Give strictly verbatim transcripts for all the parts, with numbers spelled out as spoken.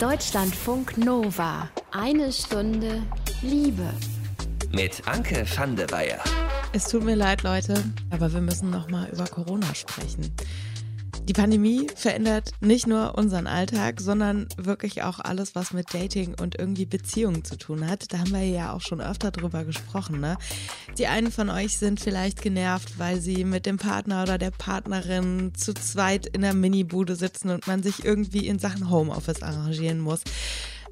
Deutschlandfunk Nova. Eine Stunde Liebe. Mit Anke van der Weyer. Es tut mir leid, Leute, aber wir müssen noch mal über Corona sprechen. Die Pandemie verändert nicht nur unseren Alltag, sondern wirklich auch alles, was mit Dating und irgendwie Beziehungen zu tun hat. Da haben wir ja auch schon öfter drüber gesprochen, ne? Die einen von euch sind vielleicht genervt, weil sie mit dem Partner oder der Partnerin zu zweit in der Minibude sitzen und man sich irgendwie in Sachen Homeoffice arrangieren muss.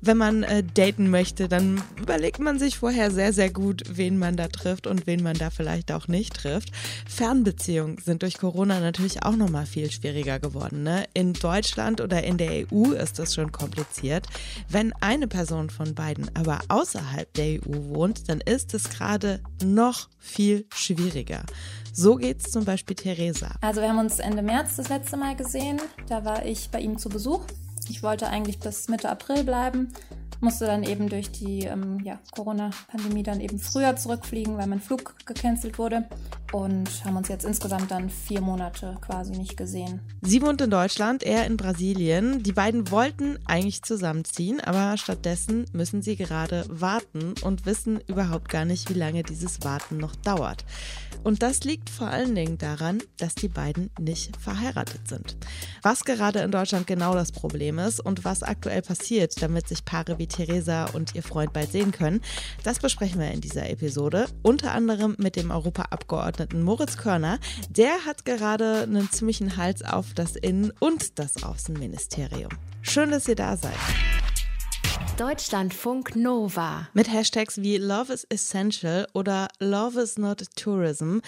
Wenn man äh, daten möchte, dann überlegt man sich vorher sehr, sehr gut, wen man da trifft und wen man da vielleicht auch nicht trifft. Fernbeziehungen sind durch Corona natürlich auch nochmal viel schwieriger geworden, ne? In Deutschland oder in der E U ist das schon kompliziert. Wenn eine Person von beiden aber außerhalb der E U wohnt, dann ist es gerade noch viel schwieriger. So geht's zum Beispiel Theresa. Also wir haben uns Ende März das letzte Mal gesehen. Da war ich bei ihm zu Besuch. Ich wollte eigentlich bis Mitte April bleiben, musste dann eben durch die ähm, ja, Corona-Pandemie dann eben früher zurückfliegen, weil mein Flug gecancelt wurde, und haben uns jetzt insgesamt dann vier Monate quasi nicht gesehen. Sie wohnt in Deutschland, er in Brasilien. Die beiden wollten eigentlich zusammenziehen, aber stattdessen müssen sie gerade warten und wissen überhaupt gar nicht, wie lange dieses Warten noch dauert. Und das liegt vor allen Dingen daran, dass die beiden nicht verheiratet sind. Was gerade in Deutschland genau das Problem ist und was aktuell passiert, damit sich Paare wie Theresa und ihr Freund bald sehen können, das besprechen wir in dieser Episode. Unter anderem mit dem Europaabgeordneten Moritz Körner. Der hat gerade einen ziemlichen Hals auf das Innen- und das Außenministerium. Schön, dass ihr da seid. Deutschlandfunk Nova. Mit Hashtags wie Love is Essential oder Love is not Tourism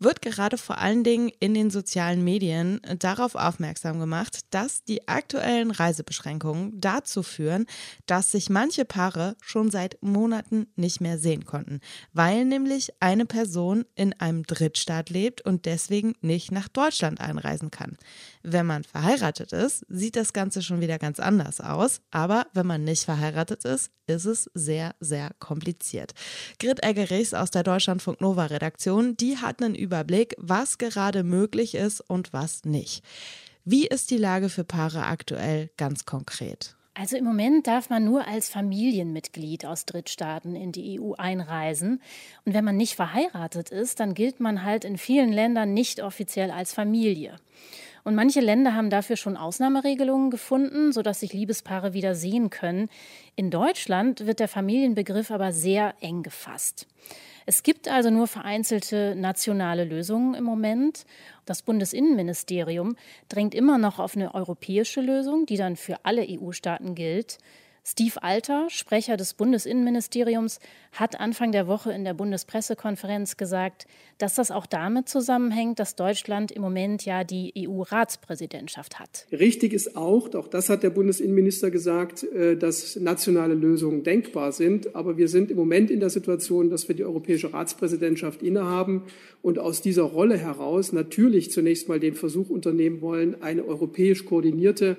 wird gerade vor allen Dingen in den sozialen Medien darauf aufmerksam gemacht, dass die aktuellen Reisebeschränkungen dazu führen, dass sich manche Paare schon seit Monaten nicht mehr sehen konnten, weil nämlich eine Person in einem Drittstaat lebt und deswegen nicht nach Deutschland einreisen kann. Wenn man verheiratet ist, sieht das Ganze schon wieder ganz anders aus, aber wenn man nicht verheiratet ist, ist es sehr, sehr kompliziert. Grit Eggerichs aus der Deutschlandfunk Nova Redaktion, die hat einen Überblick, was gerade möglich ist und was nicht. Wie ist die Lage für Paare aktuell ganz konkret? Also im Moment darf man nur als Familienmitglied aus Drittstaaten in die E U einreisen. Und wenn man nicht verheiratet ist, dann gilt man halt in vielen Ländern nicht offiziell als Familie. Und manche Länder haben dafür schon Ausnahmeregelungen gefunden, sodass sich Liebespaare wieder sehen können. In Deutschland wird der Familienbegriff aber sehr eng gefasst. Es gibt also nur vereinzelte nationale Lösungen im Moment. Das Bundesinnenministerium drängt immer noch auf eine europäische Lösung, die dann für alle E U-Staaten gilt. Steve Alter, Sprecher des Bundesinnenministeriums, hat Anfang der Woche in der Bundespressekonferenz gesagt, dass das auch damit zusammenhängt, dass Deutschland im Moment ja die E U-Ratspräsidentschaft hat. Richtig ist auch, auch das hat der Bundesinnenminister gesagt, dass nationale Lösungen denkbar sind. Aber wir sind im Moment in der Situation, dass wir die Europäische Ratspräsidentschaft innehaben und aus dieser Rolle heraus natürlich zunächst mal den Versuch unternehmen wollen, eine europäisch koordinierte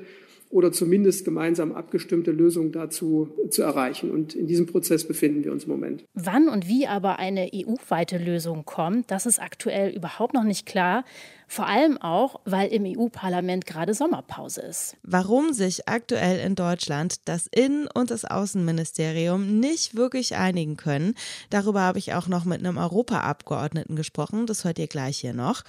oder zumindest gemeinsam abgestimmte Lösungen dazu zu erreichen. Und in diesem Prozess befinden wir uns im Moment. Wann und wie aber eine E U-weite Lösung kommt, das ist aktuell überhaupt noch nicht klar. Vor allem auch, weil im E U-Parlament gerade Sommerpause ist. Warum sich aktuell in Deutschland das Innen- und das Außenministerium nicht wirklich einigen können, darüber habe ich auch noch mit einem Europaabgeordneten gesprochen. Das hört ihr gleich hier noch.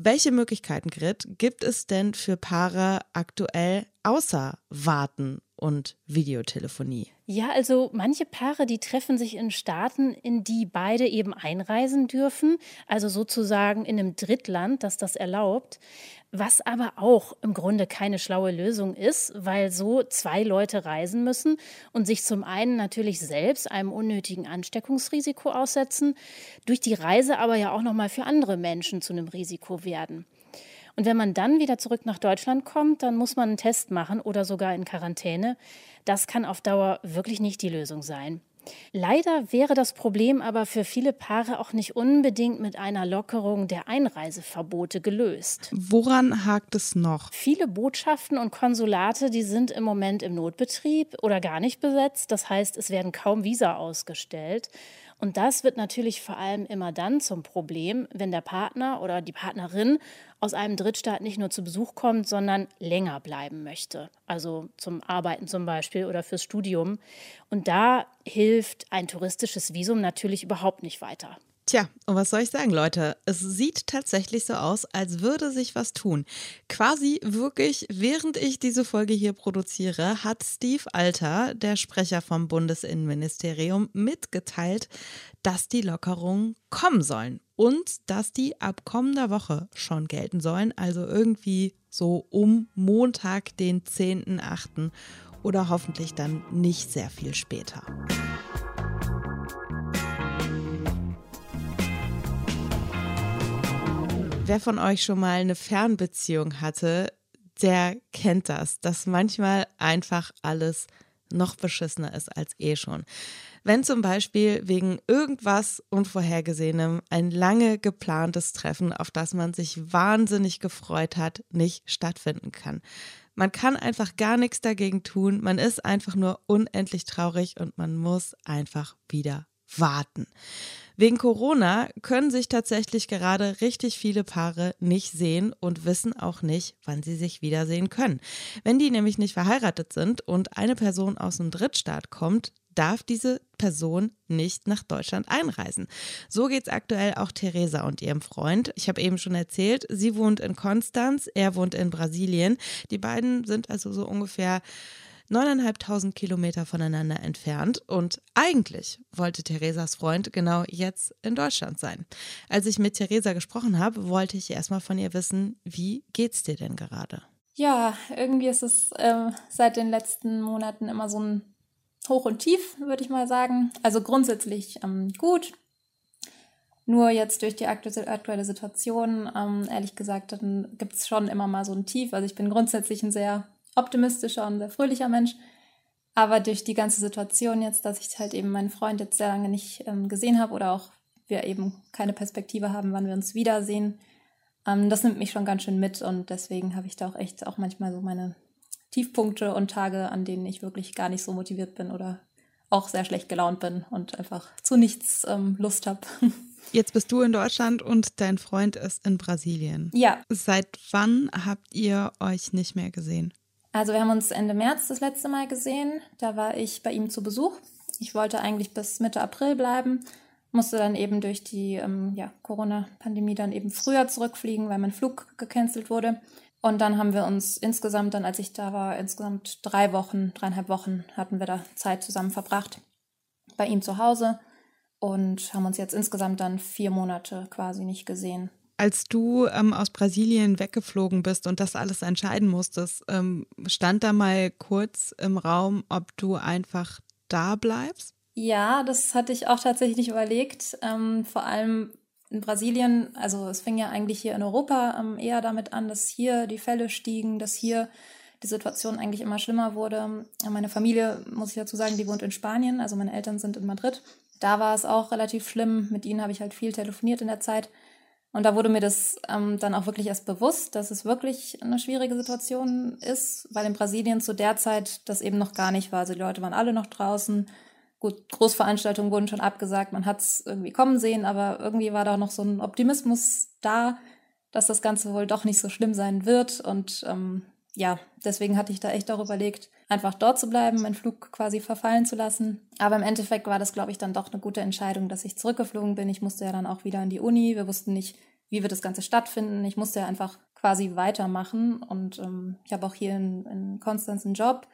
Welche Möglichkeiten, Grit, gibt es denn für Paare aktuell außer Warten und Videotelefonie? Ja, also manche Paare, die treffen sich in Staaten, in die beide eben einreisen dürfen, also sozusagen in einem Drittland, das das erlaubt, was aber auch im Grunde keine schlaue Lösung ist, weil so zwei Leute reisen müssen und sich zum einen natürlich selbst einem unnötigen Ansteckungsrisiko aussetzen, durch die Reise aber ja auch nochmal für andere Menschen zu einem Risiko werden. Und wenn man dann wieder zurück nach Deutschland kommt, dann muss man einen Test machen oder sogar in Quarantäne. Das kann auf Dauer wirklich nicht die Lösung sein. Leider wäre das Problem aber für viele Paare auch nicht unbedingt mit einer Lockerung der Einreiseverbote gelöst. Woran hakt es noch? Viele Botschaften und Konsulate, die sind im Moment im Notbetrieb oder gar nicht besetzt. Das heißt, es werden kaum Visa ausgestellt. Und das wird natürlich vor allem immer dann zum Problem, wenn der Partner oder die Partnerin aus einem Drittstaat nicht nur zu Besuch kommt, sondern länger bleiben möchte. Also zum Arbeiten zum Beispiel oder fürs Studium. Und da hilft ein touristisches Visum natürlich überhaupt nicht weiter. Tja, und was soll ich sagen, Leute? Es sieht tatsächlich so aus, als würde sich was tun. Quasi wirklich, während ich diese Folge hier produziere, hat Steve Alter, der Sprecher vom Bundesinnenministerium, mitgeteilt, dass die Lockerungen kommen sollen und dass die ab kommender Woche schon gelten sollen. Also irgendwie so um Montag, den zehnten achten oder hoffentlich dann nicht sehr viel später. Wer von euch schon mal eine Fernbeziehung hatte, der kennt das, dass manchmal einfach alles noch beschissener ist als eh schon. Wenn zum Beispiel wegen irgendwas Unvorhergesehenem ein lange geplantes Treffen, auf das man sich wahnsinnig gefreut hat, nicht stattfinden kann. Man kann einfach gar nichts dagegen tun, man ist einfach nur unendlich traurig und man muss einfach wieder warten. Wegen Corona können sich tatsächlich gerade richtig viele Paare nicht sehen und wissen auch nicht, wann sie sich wiedersehen können. Wenn die nämlich nicht verheiratet sind und eine Person aus einem Drittstaat kommt, darf diese Person nicht nach Deutschland einreisen. So geht's aktuell auch Theresa und ihrem Freund. Ich habe eben schon erzählt, sie wohnt in Konstanz, er wohnt in Brasilien. Die beiden sind also so ungefähr neuntausendfünfhundert Kilometer voneinander entfernt und eigentlich wollte Theresas Freund genau jetzt in Deutschland sein. Als ich mit Theresa gesprochen habe, wollte ich erstmal von ihr wissen, wie geht's dir denn gerade? Ja, irgendwie ist es äh, seit den letzten Monaten immer so ein Hoch und Tief, würde ich mal sagen. Also grundsätzlich ähm, gut, nur jetzt durch die aktuelle Situation, ähm, ehrlich gesagt, dann gibt es schon immer mal so ein Tief. Also ich bin grundsätzlich ein sehr optimistischer und sehr fröhlicher Mensch, aber durch die ganze Situation jetzt, dass ich halt eben meinen Freund jetzt sehr lange nicht ähm, gesehen habe oder auch wir eben keine Perspektive haben, wann wir uns wiedersehen, ähm, das nimmt mich schon ganz schön mit und deswegen habe ich da auch echt auch manchmal so meine Tiefpunkte und Tage, an denen ich wirklich gar nicht so motiviert bin oder auch sehr schlecht gelaunt bin und einfach zu nichts ähm, Lust habe. Jetzt bist du in Deutschland und dein Freund ist in Brasilien. Ja. Seit wann habt ihr euch nicht mehr gesehen? Also wir haben uns Ende März das letzte Mal gesehen, da war ich bei ihm zu Besuch. Ich wollte eigentlich bis Mitte April bleiben, musste dann eben durch die ähm, ja, Corona-Pandemie dann eben früher zurückfliegen, weil mein Flug gecancelt wurde. Und dann haben wir uns insgesamt, dann als ich da war, insgesamt drei Wochen, dreieinhalb Wochen hatten wir da Zeit zusammen verbracht bei ihm zu Hause und haben uns jetzt insgesamt dann vier Monate quasi nicht gesehen. Als du ähm, aus Brasilien weggeflogen bist und das alles entscheiden musstest, ähm, stand da mal kurz im Raum, ob du einfach da bleibst? Ja, das hatte ich auch tatsächlich überlegt. Ähm, vor allem in Brasilien, also es fing ja eigentlich hier in Europa ähm, eher damit an, dass hier die Fälle stiegen, dass hier die Situation eigentlich immer schlimmer wurde. Meine Familie, muss ich dazu sagen, die wohnt in Spanien, also meine Eltern sind in Madrid. Da war es auch relativ schlimm. Mit ihnen habe ich halt viel telefoniert in der Zeit. Und da wurde mir das ähm, dann auch wirklich erst bewusst, dass es wirklich eine schwierige Situation ist, weil in Brasilien zu der Zeit das eben noch gar nicht war. Also die Leute waren alle noch draußen. Gut, Großveranstaltungen wurden schon abgesagt. Man hat es irgendwie kommen sehen, aber irgendwie war da auch noch so ein Optimismus da, dass das Ganze wohl doch nicht so schlimm sein wird. Und ähm, ja, deswegen hatte ich da echt auch überlegt, einfach dort zu bleiben, meinen Flug quasi verfallen zu lassen. Aber im Endeffekt war das, glaube ich, dann doch eine gute Entscheidung, dass ich zurückgeflogen bin. Ich musste ja dann auch wieder in die Uni. Wir wussten nicht, wie wird das Ganze stattfinden. Ich musste ja einfach quasi weitermachen. Und ähm, ich habe auch hier in, in Konstanz einen Job.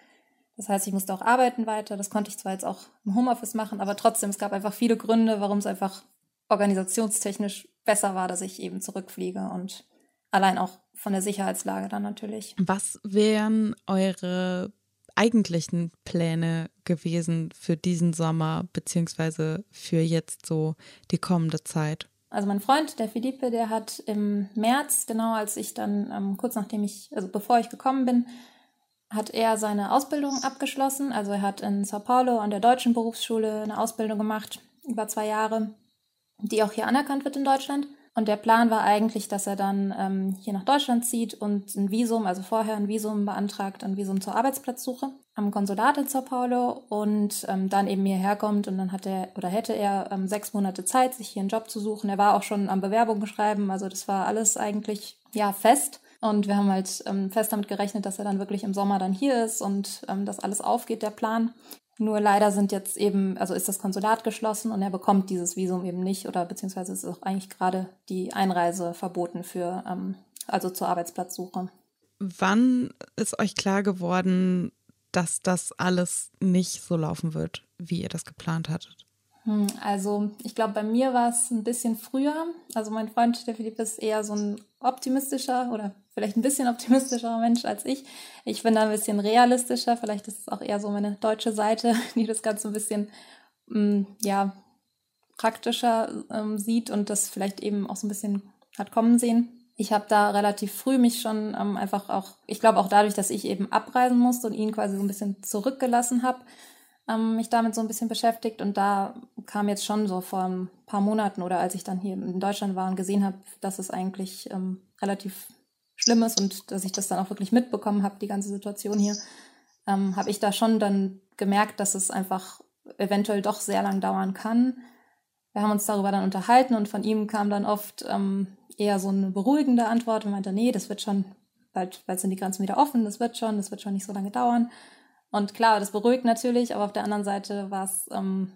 Das heißt, ich musste auch arbeiten weiter. Das konnte ich zwar jetzt auch im Homeoffice machen, aber trotzdem, es gab einfach viele Gründe, warum es einfach organisationstechnisch besser war, dass ich eben zurückfliege und allein auch von der Sicherheitslage dann natürlich. Was wären eure eigentlichen Pläne gewesen für diesen Sommer beziehungsweise für jetzt so die kommende Zeit? Also mein Freund, der Felipe, der hat im März, genau als ich dann, ähm, kurz nachdem ich, also bevor ich gekommen bin, hat er seine Ausbildung abgeschlossen. Also er hat in Sao Paulo an der Deutschen Berufsschule eine Ausbildung gemacht, über zwei Jahre, die auch hier anerkannt wird in Deutschland. Und der Plan war eigentlich, dass er dann ähm, hier nach Deutschland zieht und ein Visum, also vorher ein Visum beantragt, ein Visum zur Arbeitsplatzsuche am Konsulat in Sao Paulo und ähm, dann eben hierher kommt. Und dann hat er oder hätte er ähm, sechs Monate Zeit, sich hier einen Job zu suchen. Er war auch schon am Bewerbung schreiben, also das war alles eigentlich ja fest. Und wir haben halt ähm, fest damit gerechnet, dass er dann wirklich im Sommer dann hier ist und ähm, dass alles aufgeht, der Plan. Nur leider sind jetzt eben, also ist das Konsulat geschlossen und er bekommt dieses Visum eben nicht oder beziehungsweise ist auch eigentlich gerade die Einreise verboten für, ähm, also zur Arbeitsplatzsuche. Wann ist euch klar geworden, dass das alles nicht so laufen wird, wie ihr das geplant hattet? Hm, also ich glaube, bei mir war es ein bisschen früher. Also mein Freund, der Philipp, ist eher so ein optimistischer oder vielleicht ein bisschen optimistischerer Mensch als ich. Ich bin da ein bisschen realistischer. Vielleicht ist es auch eher so meine deutsche Seite, die das Ganze ein bisschen mh, ja, praktischer ähm, sieht und das vielleicht eben auch so ein bisschen hat kommen sehen. Ich habe da relativ früh mich schon ähm, einfach auch, ich glaube auch dadurch, dass ich eben abreisen musste und ihn quasi so ein bisschen zurückgelassen habe, ähm, mich damit so ein bisschen beschäftigt. Und da kam jetzt schon so vor ein paar Monaten oder als ich dann hier in Deutschland war und gesehen habe, dass es eigentlich ähm, relativ Schlimmes und dass ich das dann auch wirklich mitbekommen habe, die ganze Situation hier, ähm, habe ich da schon dann gemerkt, dass es einfach eventuell doch sehr lang dauern kann. Wir haben uns darüber dann unterhalten und von ihm kam dann oft ähm, eher so eine beruhigende Antwort und meinte, nee, das wird schon, bald, bald sind die Grenzen wieder offen, das wird schon, das wird schon nicht so lange dauern. Und klar, das beruhigt natürlich, aber auf der anderen Seite war es ähm,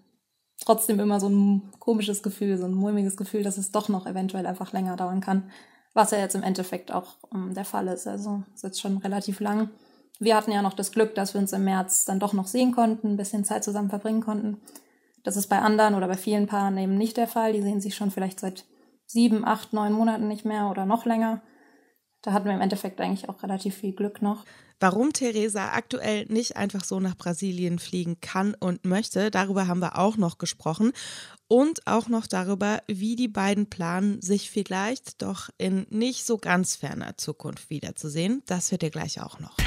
trotzdem immer so ein komisches Gefühl, so ein mulmiges Gefühl, dass es doch noch eventuell einfach länger dauern kann. Was ja jetzt im Endeffekt auch um, der Fall ist. Also ist jetzt schon relativ lang. Wir hatten ja noch das Glück, dass wir uns im März dann doch noch sehen konnten, ein bisschen Zeit zusammen verbringen konnten. Das ist bei anderen oder bei vielen Paaren eben nicht der Fall. Die sehen sich schon vielleicht seit sieben, acht, neun Monaten nicht mehr oder noch länger. Da hatten wir im Endeffekt eigentlich auch relativ viel Glück noch. Warum Theresa aktuell nicht einfach so nach Brasilien fliegen kann und möchte, darüber haben wir auch noch gesprochen. Und auch noch darüber, wie die beiden planen, sich vielleicht doch in nicht so ganz ferner Zukunft wiederzusehen. Das hört ihr gleich auch noch.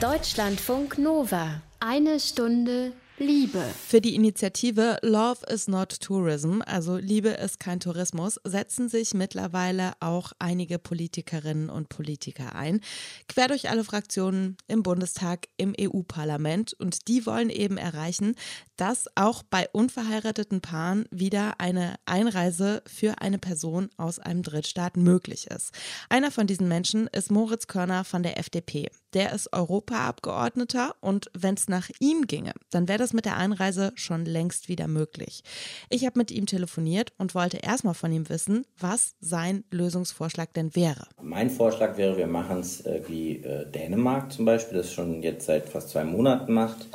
Deutschlandfunk Nova. Eine Stunde Liebe. Für die Initiative Love is not Tourism, also Liebe ist kein Tourismus, setzen sich mittlerweile auch einige Politikerinnen und Politiker ein. Quer durch alle Fraktionen im Bundestag, im E U-Parlament. Und die wollen eben erreichen, dass auch bei unverheirateten Paaren wieder eine Einreise für eine Person aus einem Drittstaat möglich ist. Einer von diesen Menschen ist Moritz Körner von der F D P. Der ist Europaabgeordneter und wenn es nach ihm ginge, dann wäre das mit der Einreise schon längst wieder möglich. Ich habe mit ihm telefoniert und wollte erstmal von ihm wissen, was sein Lösungsvorschlag denn wäre. Mein Vorschlag wäre, wir machen es äh, wie äh, Dänemark zum Beispiel, das schon jetzt seit fast zwei Monaten macht.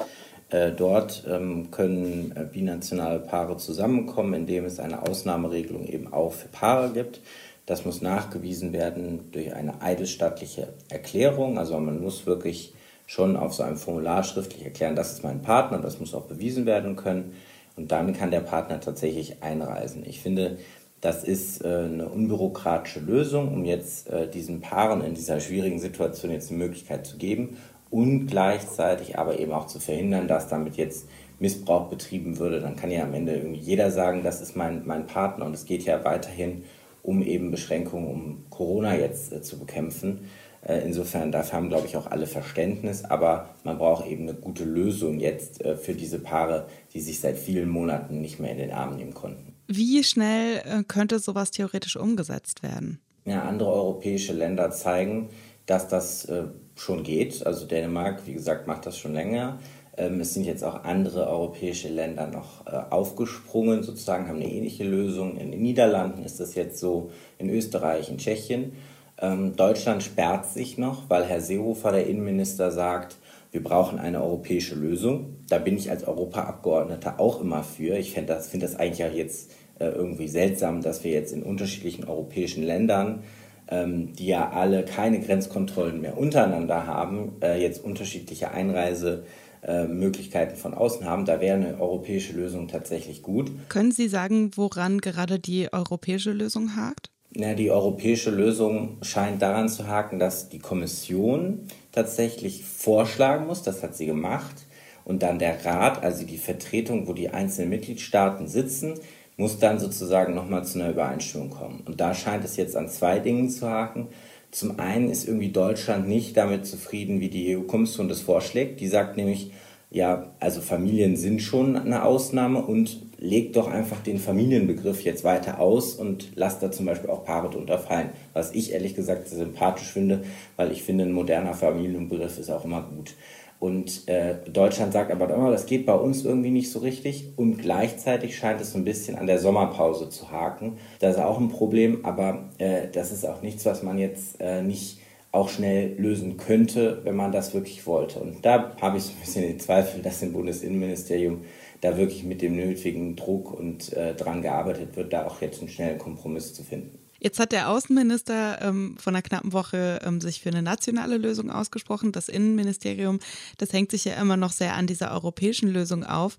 Äh, dort ähm, können äh, binationale Paare zusammenkommen, indem es eine Ausnahmeregelung eben auch für Paare gibt. Das muss nachgewiesen werden durch eine eidesstattliche Erklärung. Also man muss wirklich schon auf so einem Formular schriftlich erklären, das ist mein Partner, das muss auch bewiesen werden können. Und dann kann der Partner tatsächlich einreisen. Ich finde, das ist eine unbürokratische Lösung, um jetzt diesen Paaren in dieser schwierigen Situation jetzt eine Möglichkeit zu geben und gleichzeitig aber eben auch zu verhindern, dass damit jetzt Missbrauch betrieben würde. Dann kann ja am Ende irgendwie jeder sagen, das ist mein, mein Partner und es geht ja weiterhin um eben Beschränkungen, um Corona jetzt äh, zu bekämpfen. Äh, insofern, dafür haben, glaube ich, auch alle Verständnis. Aber man braucht eben eine gute Lösung jetzt äh, für diese Paare, die sich seit vielen Monaten nicht mehr in den Arm nehmen konnten. Wie schnell äh, könnte sowas theoretisch umgesetzt werden? Ja, andere europäische Länder zeigen, dass das äh, schon geht. Also Dänemark, wie gesagt, macht das schon länger. Ähm, es sind jetzt auch andere europäische Länder noch äh, aufgesprungen, sozusagen, haben eine ähnliche Lösung. In den Niederlanden ist das jetzt so, in Österreich, in Tschechien. Ähm, Deutschland sperrt sich noch, weil Herr Seehofer, der Innenminister, sagt, wir brauchen eine europäische Lösung. Da bin ich als Europaabgeordneter auch immer für. Ich finde das, find das eigentlich auch jetzt äh, irgendwie seltsam, dass wir jetzt in unterschiedlichen europäischen Ländern, ähm, die ja alle keine Grenzkontrollen mehr untereinander haben, äh, jetzt unterschiedliche Einreise Äh, Möglichkeiten von außen haben, da wäre eine europäische Lösung tatsächlich gut. Können Sie sagen, woran gerade die europäische Lösung hakt? Na, die europäische Lösung scheint daran zu haken, dass die Kommission tatsächlich vorschlagen muss, das hat sie gemacht, und dann der Rat, also die Vertretung, wo die einzelnen Mitgliedstaaten sitzen, muss dann sozusagen nochmal zu einer Übereinstimmung kommen. Und da scheint es jetzt an zwei Dingen zu haken. Zum einen ist irgendwie Deutschland nicht damit zufrieden, wie die E U-Kommission das vorschlägt. Die sagt nämlich, ja, also Familien sind schon eine Ausnahme und legt doch einfach den Familienbegriff jetzt weiter aus und lasst da zum Beispiel auch Paare drunter fallen. Was ich ehrlich gesagt sehr sympathisch finde, weil ich finde, ein moderner Familienbegriff ist auch immer gut. Und äh, Deutschland sagt aber immer, das geht bei uns irgendwie nicht so richtig. Und gleichzeitig scheint es so ein bisschen an der Sommerpause zu haken. Das ist auch ein Problem, aber äh, das ist auch nichts, was man jetzt äh, nicht auch schnell lösen könnte, wenn man das wirklich wollte. Und da habe ich so ein bisschen den Zweifel, dass im Bundesinnenministerium da wirklich mit dem nötigen Druck und äh, dran gearbeitet wird, da auch jetzt einen schnellen Kompromiss zu finden. Jetzt hat der Außenminister ähm, vor einer knappen Woche ähm, sich für eine nationale Lösung ausgesprochen. Das Innenministerium, das hängt sich ja immer noch sehr an dieser europäischen Lösung auf.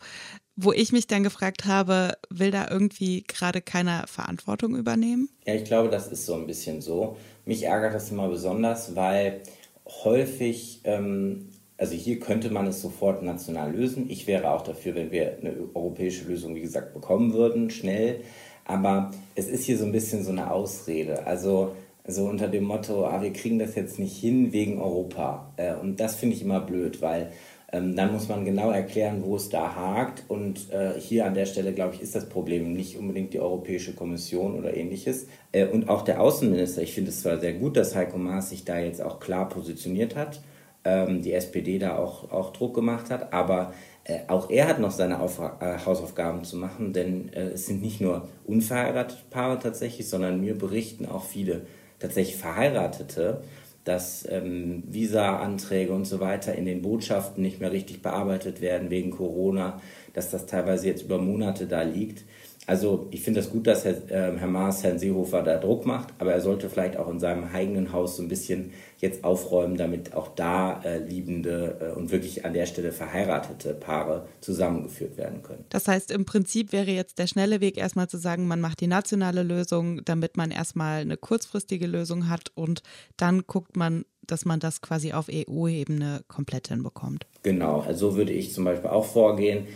Wo ich mich dann gefragt habe, will da irgendwie gerade keiner Verantwortung übernehmen? Ja, ich glaube, das ist so ein bisschen so. Mich ärgert das immer besonders, weil häufig, ähm, also hier könnte man es sofort national lösen. Ich wäre auch dafür, wenn wir eine europäische Lösung, wie gesagt, bekommen würden, schnell. Aber es ist hier so ein bisschen so eine Ausrede, also so unter dem Motto, ah, wir kriegen das jetzt nicht hin wegen Europa. Äh, und das finde ich immer blöd, weil ähm, dann muss man genau erklären, wo es da hakt. Und äh, hier an der Stelle, glaube ich, ist das Problem nicht unbedingt die Europäische Kommission oder ähnliches. Äh, und auch der Außenminister, ich finde es zwar sehr gut, dass Heiko Maas sich da jetzt auch klar positioniert hat, ähm, die S P D da auch, auch Druck gemacht hat, aber Äh, auch er hat noch seine Auf- äh, Hausaufgaben zu machen, denn äh, es sind nicht nur unverheiratete Paare tatsächlich, sondern mir berichten auch viele tatsächlich Verheiratete, dass ähm, Visa-Anträge und so weiter in den Botschaften nicht mehr richtig bearbeitet werden wegen Corona, dass das teilweise jetzt über Monate da liegt. Also ich finde das gut, dass Herr, äh, Herr Maas, Herrn Seehofer da Druck macht, aber er sollte vielleicht auch in seinem eigenen Haus so ein bisschen jetzt aufräumen, damit auch da äh, liebende äh, und wirklich an der Stelle verheiratete Paare zusammengeführt werden können. Das heißt, im Prinzip wäre jetzt der schnelle Weg erstmal zu sagen, man macht die nationale Lösung, damit man erstmal eine kurzfristige Lösung hat und dann guckt man, dass man das quasi auf E U-Ebene komplett hinbekommt. Genau, also würde ich zum Beispiel auch vorgehen.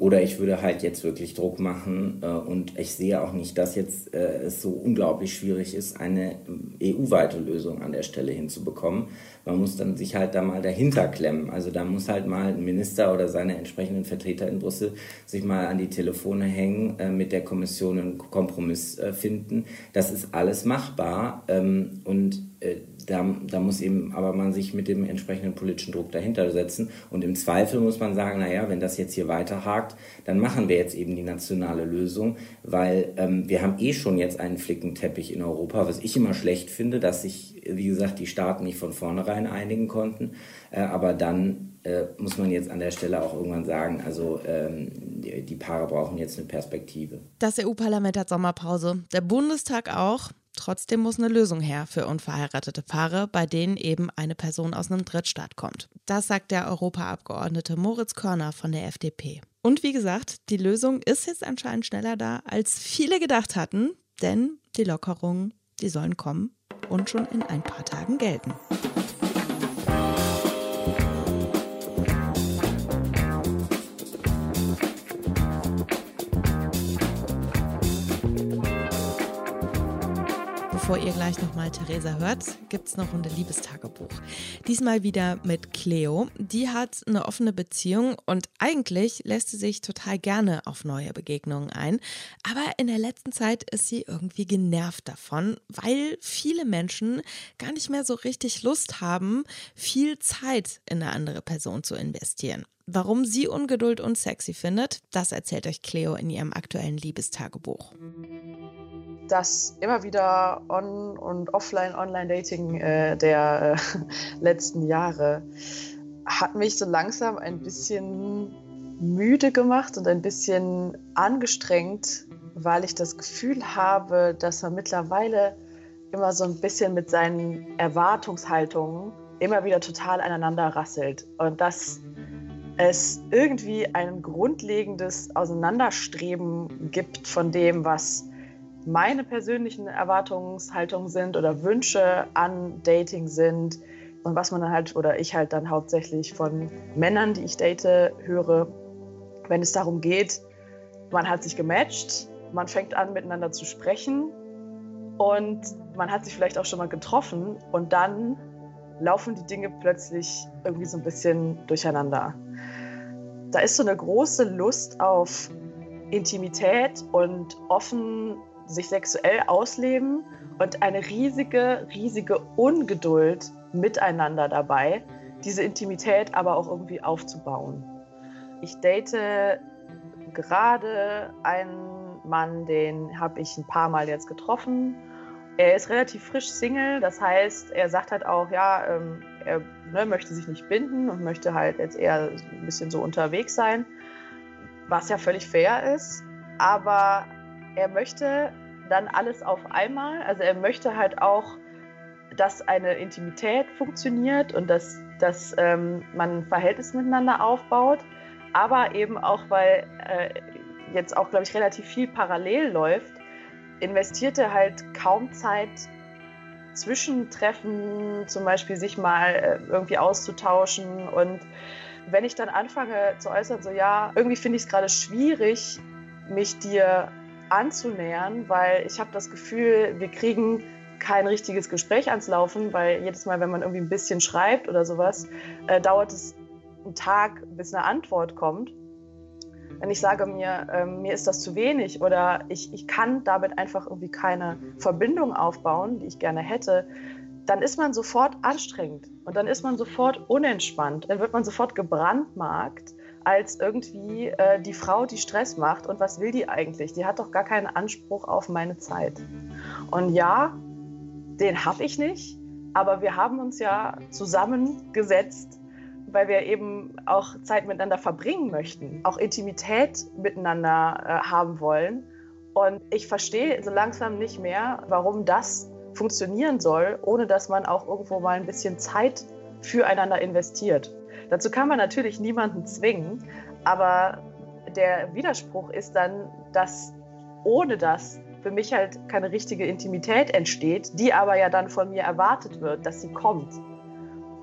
Oder ich würde halt jetzt wirklich Druck machen und ich sehe auch nicht, dass jetzt es so unglaublich schwierig ist, eine E U-weite Lösung an der Stelle hinzubekommen. Man muss dann sich halt da mal dahinter klemmen. Also da muss halt mal ein Minister oder seine entsprechenden Vertreter in Brüssel sich mal an die Telefone hängen, mit der Kommission einen Kompromiss finden. Das ist alles machbar und Da, da muss eben aber man sich mit dem entsprechenden politischen Druck dahinter setzen. Und im Zweifel muss man sagen, naja, wenn das jetzt hier weiter hakt, dann machen wir jetzt eben die nationale Lösung, weil ähm, wir haben eh schon jetzt einen Flickenteppich in Europa, was ich immer schlecht finde, dass sich, wie gesagt, die Staaten nicht von vornherein einigen konnten. Äh, aber dann äh, muss man jetzt an der Stelle auch irgendwann sagen, also ähm, die, die Paare brauchen jetzt eine Perspektive. Das E U-Parlament hat Sommerpause, der Bundestag auch. Trotzdem muss eine Lösung her für unverheiratete Paare, bei denen eben eine Person aus einem Drittstaat kommt. Das sagt der Europaabgeordnete Moritz Körner von der F D P. Und wie gesagt, die Lösung ist jetzt anscheinend schneller da, als viele gedacht hatten. Denn die Lockerungen, die sollen kommen und schon in ein paar Tagen gelten. Bevor ihr gleich nochmal Theresa hört, gibt es eine Runde Liebestagebuch. Diesmal wieder mit Cleo. Die hat eine offene Beziehung und eigentlich lässt sie sich total gerne auf neue Begegnungen ein. Aber in der letzten Zeit ist sie irgendwie genervt davon, weil viele Menschen gar nicht mehr so richtig Lust haben, viel Zeit in eine andere Person zu investieren. Warum sie Ungeduld unsexy findet, das erzählt euch Cleo in ihrem aktuellen Liebestagebuch. Dass immer wieder On- und Offline-Online-Dating äh, der äh, letzten Jahre hat mich so langsam ein bisschen müde gemacht und ein bisschen angestrengt, weil ich das Gefühl habe, dass man mittlerweile immer so ein bisschen mit seinen Erwartungshaltungen immer wieder total aneinander rasselt und dass es irgendwie ein grundlegendes Auseinanderstreben gibt von dem, was meine persönlichen Erwartungshaltungen sind oder Wünsche an Dating sind und was man dann halt oder ich halt dann hauptsächlich von Männern, die ich date, höre, wenn es darum geht, man hat sich gematcht Man fängt an, miteinander zu sprechen und man hat sich vielleicht auch schon mal getroffen und dann laufen die Dinge plötzlich irgendwie so ein bisschen durcheinander. Da ist so eine große Lust auf Intimität und offen sich sexuell ausleben und eine riesige, riesige Ungeduld miteinander dabei, diese Intimität aber auch irgendwie aufzubauen. Ich date gerade einen Mann, den habe ich ein paar Mal jetzt getroffen. Er ist relativ frisch Single, das heißt, er sagt halt auch, ja, ähm, er ne, möchte sich nicht binden und möchte halt jetzt eher ein bisschen so unterwegs sein, was ja völlig fair ist, aber er möchte dann alles auf einmal, also er möchte halt auch, dass eine Intimität funktioniert und dass, dass ähm, man ein Verhältnis miteinander aufbaut, aber eben auch, weil äh, jetzt auch, glaube ich, relativ viel parallel läuft, investierte halt kaum Zeit, Zwischentreffen zum Beispiel sich mal irgendwie auszutauschen. Und wenn ich dann anfange zu äußern, so ja, irgendwie finde ich es gerade schwierig, mich dir anzunähern, weil ich habe das Gefühl, wir kriegen kein richtiges Gespräch ans Laufen, weil jedes Mal, wenn man irgendwie ein bisschen schreibt oder sowas, äh, dauert es einen Tag, bis eine Antwort kommt. Wenn ich sage mir, äh, mir ist das zu wenig oder ich, ich kann damit einfach irgendwie keine Verbindung aufbauen, die ich gerne hätte, dann ist man sofort anstrengend und dann ist man sofort unentspannt. Dann wird man sofort gebrandmarkt als irgendwie äh, die Frau, die Stress macht. Und was will die eigentlich? Die hat doch gar keinen Anspruch auf meine Zeit. Und ja, den habe ich nicht, aber wir haben uns ja zusammengesetzt, weil wir eben auch Zeit miteinander verbringen möchten, auch Intimität miteinander äh, haben wollen. Und ich verstehe so langsam nicht mehr, warum das funktionieren soll, ohne dass man auch irgendwo mal ein bisschen Zeit füreinander investiert. Dazu kann man natürlich niemanden zwingen, aber der Widerspruch ist dann, dass ohne das für mich halt keine richtige Intimität entsteht, die aber ja dann von mir erwartet wird, dass sie kommt.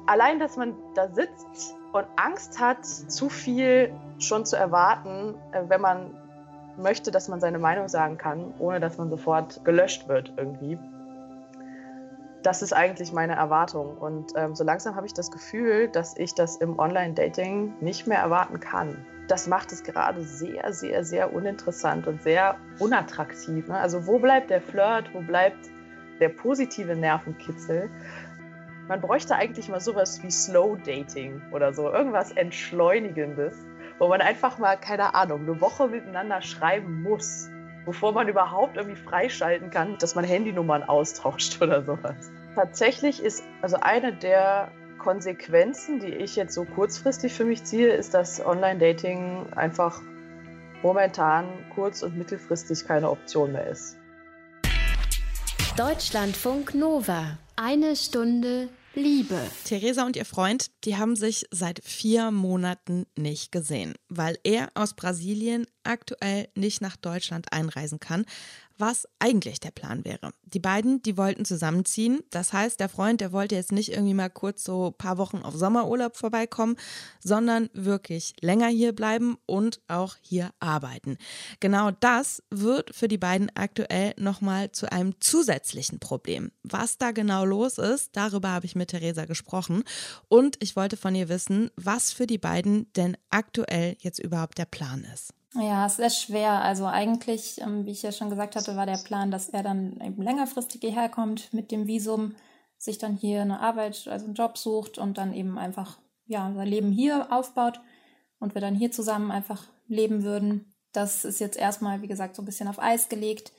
Allein, dass man da sitzt und Angst hat, zu viel schon zu erwarten, wenn man möchte, dass man seine Meinung sagen kann, ohne dass man sofort gelöscht wird irgendwie. Das ist eigentlich meine Erwartung. Und ähm, so langsam habe ich das Gefühl, dass ich das im Online-Dating nicht mehr erwarten kann. Das macht es gerade sehr, sehr, sehr uninteressant und sehr unattraktiv. Ne? Also wo bleibt der Flirt, wo bleibt der positive Nervenkitzel? Man bräuchte eigentlich mal sowas wie Slow Dating oder so, irgendwas Entschleunigendes, wo man einfach mal, keine Ahnung, eine Woche miteinander schreiben muss, bevor man überhaupt irgendwie freischalten kann, dass man Handynummern austauscht oder sowas. Tatsächlich ist also eine der Konsequenzen, die ich jetzt so kurzfristig für mich ziehe, ist, dass Online-Dating einfach momentan kurz- und mittelfristig keine Option mehr ist. Deutschlandfunk Nova. Eine Stunde Liebe. Theresa und ihr Freund, die haben sich seit vier Monaten nicht gesehen, weil er aus Brasilien aktuell nicht nach Deutschland einreisen kann, was eigentlich der Plan wäre. Die beiden, die wollten zusammenziehen. Das heißt, der Freund, der wollte jetzt nicht irgendwie mal kurz so ein paar Wochen auf Sommerurlaub vorbeikommen, sondern wirklich länger hier bleiben und auch hier arbeiten. Genau das wird für die beiden aktuell nochmal zu einem zusätzlichen Problem. Was da genau los ist, darüber habe ich mit Theresa gesprochen und ich wollte von ihr wissen, was für die beiden denn aktuell jetzt überhaupt der Plan ist. Ja, es ist sehr schwer. Also eigentlich, wie ich ja schon gesagt hatte, war der Plan, dass er dann eben längerfristig hierher kommt mit dem Visum, sich dann hier eine Arbeit, also einen Job sucht und dann eben einfach ja sein Leben hier aufbaut und wir dann hier zusammen einfach leben würden. Das ist jetzt erstmal, wie gesagt, so ein bisschen auf Eis gelegt.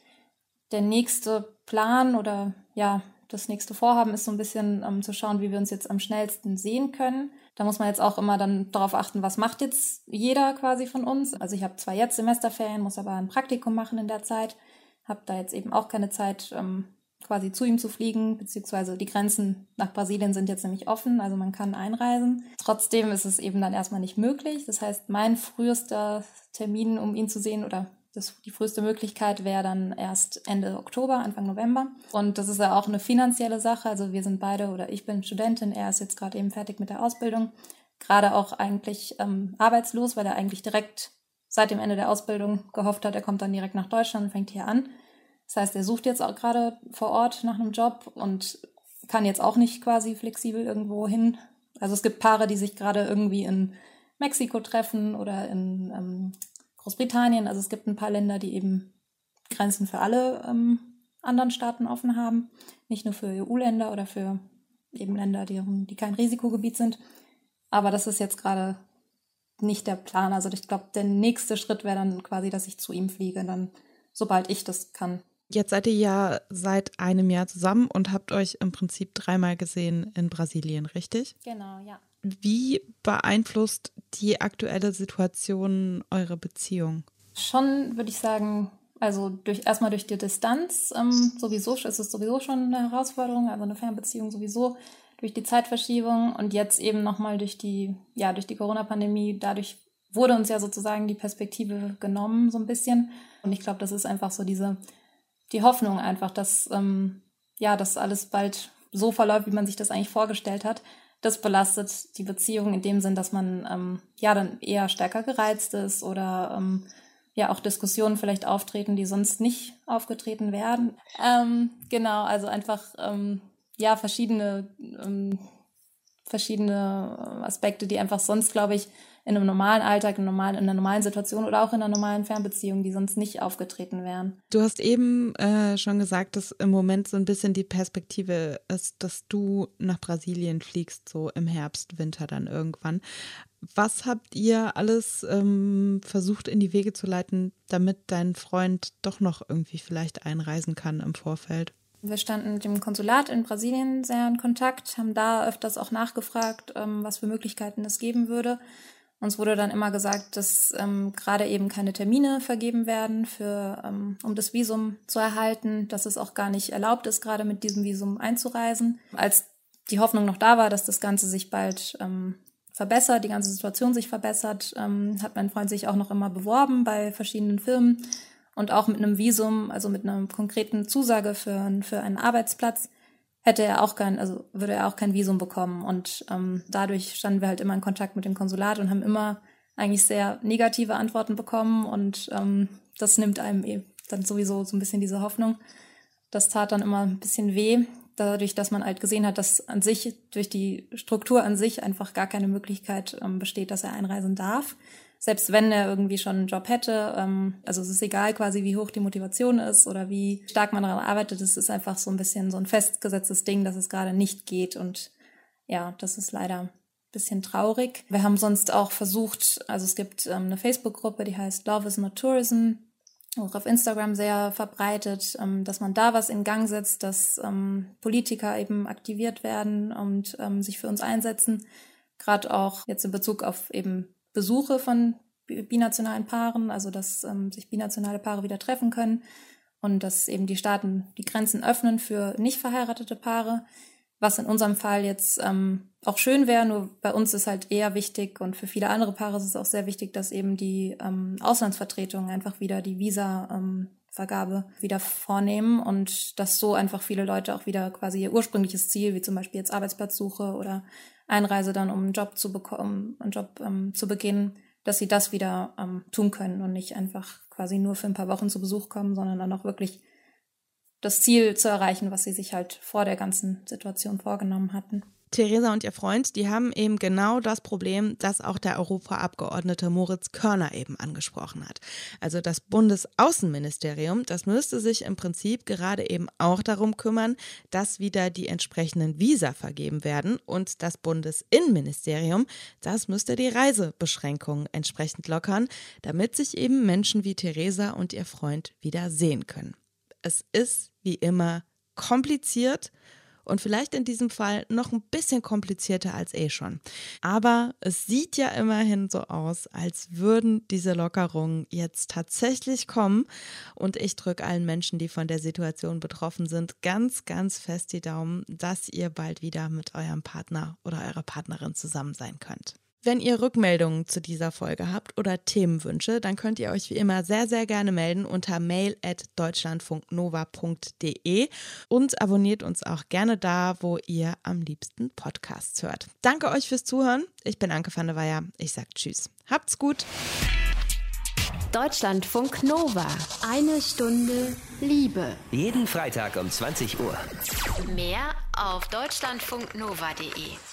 Der nächste Plan oder ja, das nächste Vorhaben ist so ein bisschen ähm, zu schauen, wie wir uns jetzt am schnellsten sehen können. Da muss man jetzt auch immer dann darauf achten, was macht jetzt jeder quasi von uns. Also ich habe zwar jetzt Semesterferien, muss aber ein Praktikum machen in der Zeit, habe da jetzt eben auch keine Zeit, ähm, quasi zu ihm zu fliegen, beziehungsweise die Grenzen nach Brasilien sind jetzt nämlich offen, also man kann einreisen. Trotzdem ist es eben dann erstmal nicht möglich. Das heißt, mein frühester Termin, um ihn zu sehen oder Das, die früheste Möglichkeit wäre dann erst Ende Oktober, Anfang November. Und das ist ja auch eine finanzielle Sache. Also wir sind beide, oder ich bin Studentin, er ist jetzt gerade eben fertig mit der Ausbildung. Gerade auch eigentlich ähm, arbeitslos, weil er eigentlich direkt seit dem Ende der Ausbildung gehofft hat, er kommt dann direkt nach Deutschland und fängt hier an. Das heißt, er sucht jetzt auch gerade vor Ort nach einem Job und kann jetzt auch nicht quasi flexibel irgendwo hin. Also es gibt Paare, die sich gerade irgendwie in Mexiko treffen oder in ähm, Großbritannien. Also es gibt ein paar Länder, die eben Grenzen für alle ähm, anderen Staaten offen haben. Nicht nur für E U-Länder oder für eben Länder, die, die kein Risikogebiet sind. Aber das ist jetzt gerade nicht der Plan. Also ich glaube, der nächste Schritt wäre dann quasi, dass ich zu ihm fliege, dann sobald ich das kann. Jetzt seid ihr ja seit einem Jahr zusammen und habt euch im Prinzip dreimal gesehen in Brasilien, richtig? Genau, ja. Wie beeinflusst die aktuelle Situation eure Beziehung? Schon, würde ich sagen, also durch erstmal durch die Distanz ähm, sowieso ist es sowieso schon eine Herausforderung, also eine Fernbeziehung sowieso, durch die Zeitverschiebung und jetzt eben nochmal durch die, ja, durch die Corona-Pandemie. Dadurch wurde uns ja sozusagen die Perspektive genommen, so ein bisschen. Und ich glaube, das ist einfach so diese, die Hoffnung einfach, dass, ähm, ja, dass alles bald so verläuft, wie man sich das eigentlich vorgestellt hat. Das belastet die Beziehung in dem Sinn, dass man ähm, ja dann eher stärker gereizt ist oder ähm, ja auch Diskussionen vielleicht auftreten, die sonst nicht aufgetreten werden. Ähm, genau, also einfach ähm, ja verschiedene, ähm, verschiedene Aspekte, die einfach sonst, glaube ich, in einem normalen Alltag, in, normalen, in einer normalen Situation oder auch in einer normalen Fernbeziehung, die sonst nicht aufgetreten wären. Du hast eben äh, schon gesagt, dass im Moment so ein bisschen die Perspektive ist, dass du nach Brasilien fliegst, so im Herbst, Winter dann irgendwann. Was habt ihr alles ähm, versucht in die Wege zu leiten, damit dein Freund doch noch irgendwie vielleicht einreisen kann im Vorfeld? Wir standen mit dem Konsulat in Brasilien sehr in Kontakt, haben da öfters auch nachgefragt, ähm, was für Möglichkeiten es geben würde. Uns wurde dann immer gesagt, dass ähm, gerade eben keine Termine vergeben werden, für, ähm, um das Visum zu erhalten, dass es auch gar nicht erlaubt ist, gerade mit diesem Visum einzureisen. Als die Hoffnung noch da war, dass das Ganze sich bald ähm, verbessert, die ganze Situation sich verbessert, ähm, hat mein Freund sich auch noch immer beworben bei verschiedenen Firmen und auch mit einem Visum, also mit einer konkreten Zusage für, für einen Arbeitsplatz, hätte er auch kein, also würde er auch kein Visum bekommen. Und ähm, dadurch standen wir halt immer in Kontakt mit dem Konsulat und haben immer eigentlich sehr negative Antworten bekommen. Und ähm, das nimmt einem eh dann sowieso so ein bisschen diese Hoffnung. Das tat dann immer ein bisschen weh, dadurch, dass man halt gesehen hat, dass an sich, durch die Struktur an sich einfach gar keine Möglichkeit ähm, besteht, dass er einreisen darf. Selbst wenn er irgendwie schon einen Job hätte, ähm, also es ist egal quasi, wie hoch die Motivation ist oder wie stark man daran arbeitet, es ist einfach so ein bisschen so ein festgesetztes Ding, dass es gerade nicht geht und ja, das ist leider ein bisschen traurig. Wir haben sonst auch versucht, also es gibt ähm, eine Facebook-Gruppe, die heißt Love is not Tourism, auch auf Instagram sehr verbreitet, ähm, dass man da was in Gang setzt, dass ähm, Politiker eben aktiviert werden und ähm, sich für uns einsetzen, gerade auch jetzt in Bezug auf eben Besuche von binationalen Paaren, also dass ähm, sich binationale Paare wieder treffen können und dass eben die Staaten die Grenzen öffnen für nicht verheiratete Paare, was in unserem Fall jetzt ähm, auch schön wäre, nur bei uns ist halt eher wichtig und für viele andere Paare ist es auch sehr wichtig, dass eben die ähm, Auslandsvertretungen einfach wieder die Visa ähm, Vergabe wieder vornehmen und dass so einfach viele Leute auch wieder quasi ihr ursprüngliches Ziel, wie zum Beispiel jetzt Arbeitsplatzsuche oder Einreise dann, um einen Job zu bekommen, einen Job ähm, zu beginnen, dass sie das wieder ähm, tun können und nicht einfach quasi nur für ein paar Wochen zu Besuch kommen, sondern dann auch wirklich das Ziel zu erreichen, was sie sich halt vor der ganzen Situation vorgenommen hatten. Theresa und ihr Freund, die haben eben genau das Problem, das auch der Europaabgeordnete Moritz Körner eben angesprochen hat. Also das Bundesaußenministerium, das müsste sich im Prinzip gerade eben auch darum kümmern, dass wieder die entsprechenden Visa vergeben werden. Und das Bundesinnenministerium, das müsste die Reisebeschränkungen entsprechend lockern, damit sich eben Menschen wie Theresa und ihr Freund wieder sehen können. Es ist wie immer kompliziert. Und vielleicht in diesem Fall noch ein bisschen komplizierter als eh schon. Aber es sieht ja immerhin so aus, als würden diese Lockerungen jetzt tatsächlich kommen. Und ich drücke allen Menschen, die von der Situation betroffen sind, ganz, ganz fest die Daumen, dass ihr bald wieder mit eurem Partner oder eurer Partnerin zusammen sein könnt. Wenn ihr Rückmeldungen zu dieser Folge habt oder Themenwünsche, dann könnt ihr euch wie immer sehr, sehr gerne melden unter mail at deutschlandfunknova punkt de und abonniert uns auch gerne da, wo ihr am liebsten Podcasts hört. Danke euch fürs Zuhören. Ich bin Anke van der Weyer. Ich sag Tschüss. Habt's gut. Deutschlandfunk Nova. Eine Stunde Liebe. Jeden Freitag um zwanzig Uhr. Mehr auf deutschlandfunknova punkt de.